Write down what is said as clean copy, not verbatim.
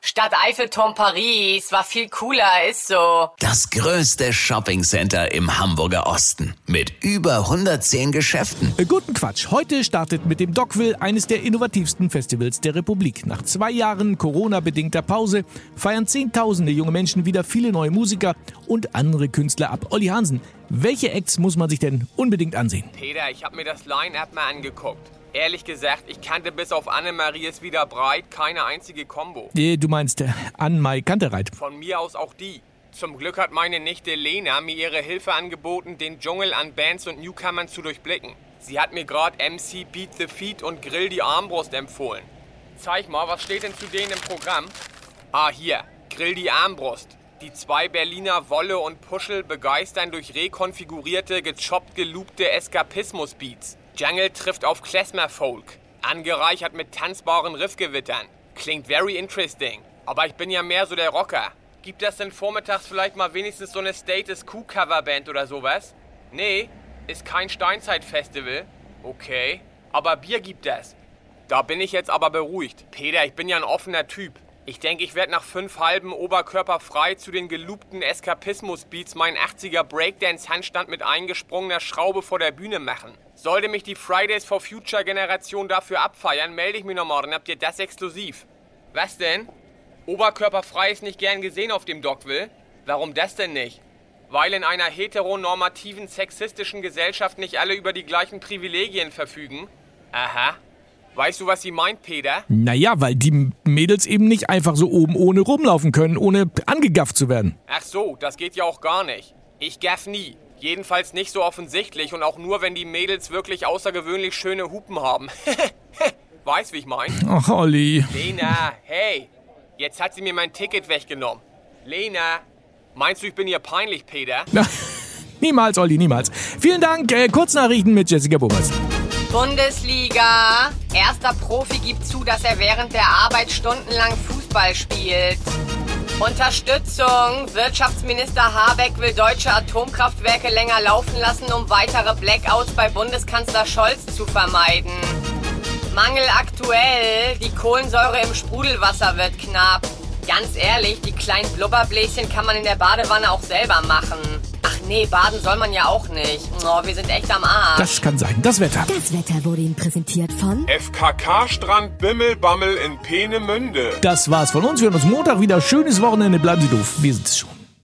Stadt Eiffelturm Paris, war viel cooler, ist so. Das größte Shoppingcenter im Hamburger Osten mit über 110 Geschäften. Guten Quatsch, heute startet mit dem Docville eines der innovativsten Festivals der Republik. Nach 2 Jahren Corona-bedingter Pause feiern Zehntausende junge Menschen wieder viele neue Musiker und andere Künstler ab. Olli Hansen, welche Acts muss man sich denn unbedingt ansehen? Peter, ich habe mir das Line-Up mal angeguckt. Ehrlich gesagt, ich kannte bis auf AnnenMaries wieder breit keine einzige Combo. Du meinst AnnenMayKantereit. Von mir aus auch die. Zum Glück hat meine Nichte Lena mir ihre Hilfe angeboten, den Dschungel an Bands und Newcomern zu durchblicken. Sie hat mir gerade MC Beat the Feet und Grill die Armbrust empfohlen. Zeig mal, was steht denn zu denen im Programm? Ah, hier, Grill die Armbrust. Die 2 Berliner Wolle und Puschel begeistern durch rekonfigurierte, gechoppt geloopte Eskapismus-Beats. Jungle trifft auf Klezmer-Folk, angereichert mit tanzbaren Riffgewittern. Klingt very interesting, aber ich bin ja mehr so der Rocker. Gibt das denn vormittags vielleicht mal wenigstens so eine Status Quo Coverband oder sowas? Nee, ist kein Steinzeit-Festival. Okay, aber Bier gibt es. Da bin ich jetzt aber beruhigt. Peter, ich bin ja ein offener Typ. Ich denke, ich werde nach 5 halben oberkörperfrei zu den geloopten Eskapismus-Beats meinen 80er Breakdance-Handstand mit eingesprungener Schraube vor der Bühne machen. Sollte mich die Fridays for Future-Generation dafür abfeiern, melde ich mich noch morgen. Habt ihr das exklusiv? Was denn? Oberkörperfrei ist nicht gern gesehen auf dem Docville? Warum das denn nicht? Weil in einer heteronormativen, sexistischen Gesellschaft nicht alle über die gleichen Privilegien verfügen? Aha. Weißt du, was sie meint, Peter? Naja, weil die Mädels eben nicht einfach so oben ohne rumlaufen können, ohne angegafft zu werden. Ach so, das geht ja auch gar nicht. Ich gaff nie. Jedenfalls nicht so offensichtlich und auch nur, wenn die Mädels wirklich außergewöhnlich schöne Hupen haben. Weißt, wie ich meine? Ach, Olli. Lena, hey. Jetzt hat sie mir mein Ticket weggenommen. Lena, meinst du, ich bin hier peinlich, Peter? Niemals, Olli, niemals. Vielen Dank. Kurznachrichten mit Jessica Bobas. Bundesliga. Erster Profi gibt zu, dass er während der Arbeit stundenlang Fußball spielt. Unterstützung. Wirtschaftsminister Habeck will deutsche Atomkraftwerke länger laufen lassen, um weitere Blackouts bei Bundeskanzler Scholz zu vermeiden. Mangel aktuell. Die Kohlensäure im Sprudelwasser wird knapp. Ganz ehrlich, die kleinen Blubberbläschen kann man in der Badewanne auch selber machen. Ach nee, baden soll man ja auch nicht. Oh, wir sind echt am Arsch. Das kann sein. Das Wetter. Das Wetter wurde Ihnen präsentiert von FKK-Strand Bimmelbammel in Peenemünde. Das war's von uns. Wir hören uns Montag wieder. Schönes Wochenende. Bleiben Sie doof. Wir sind es schon.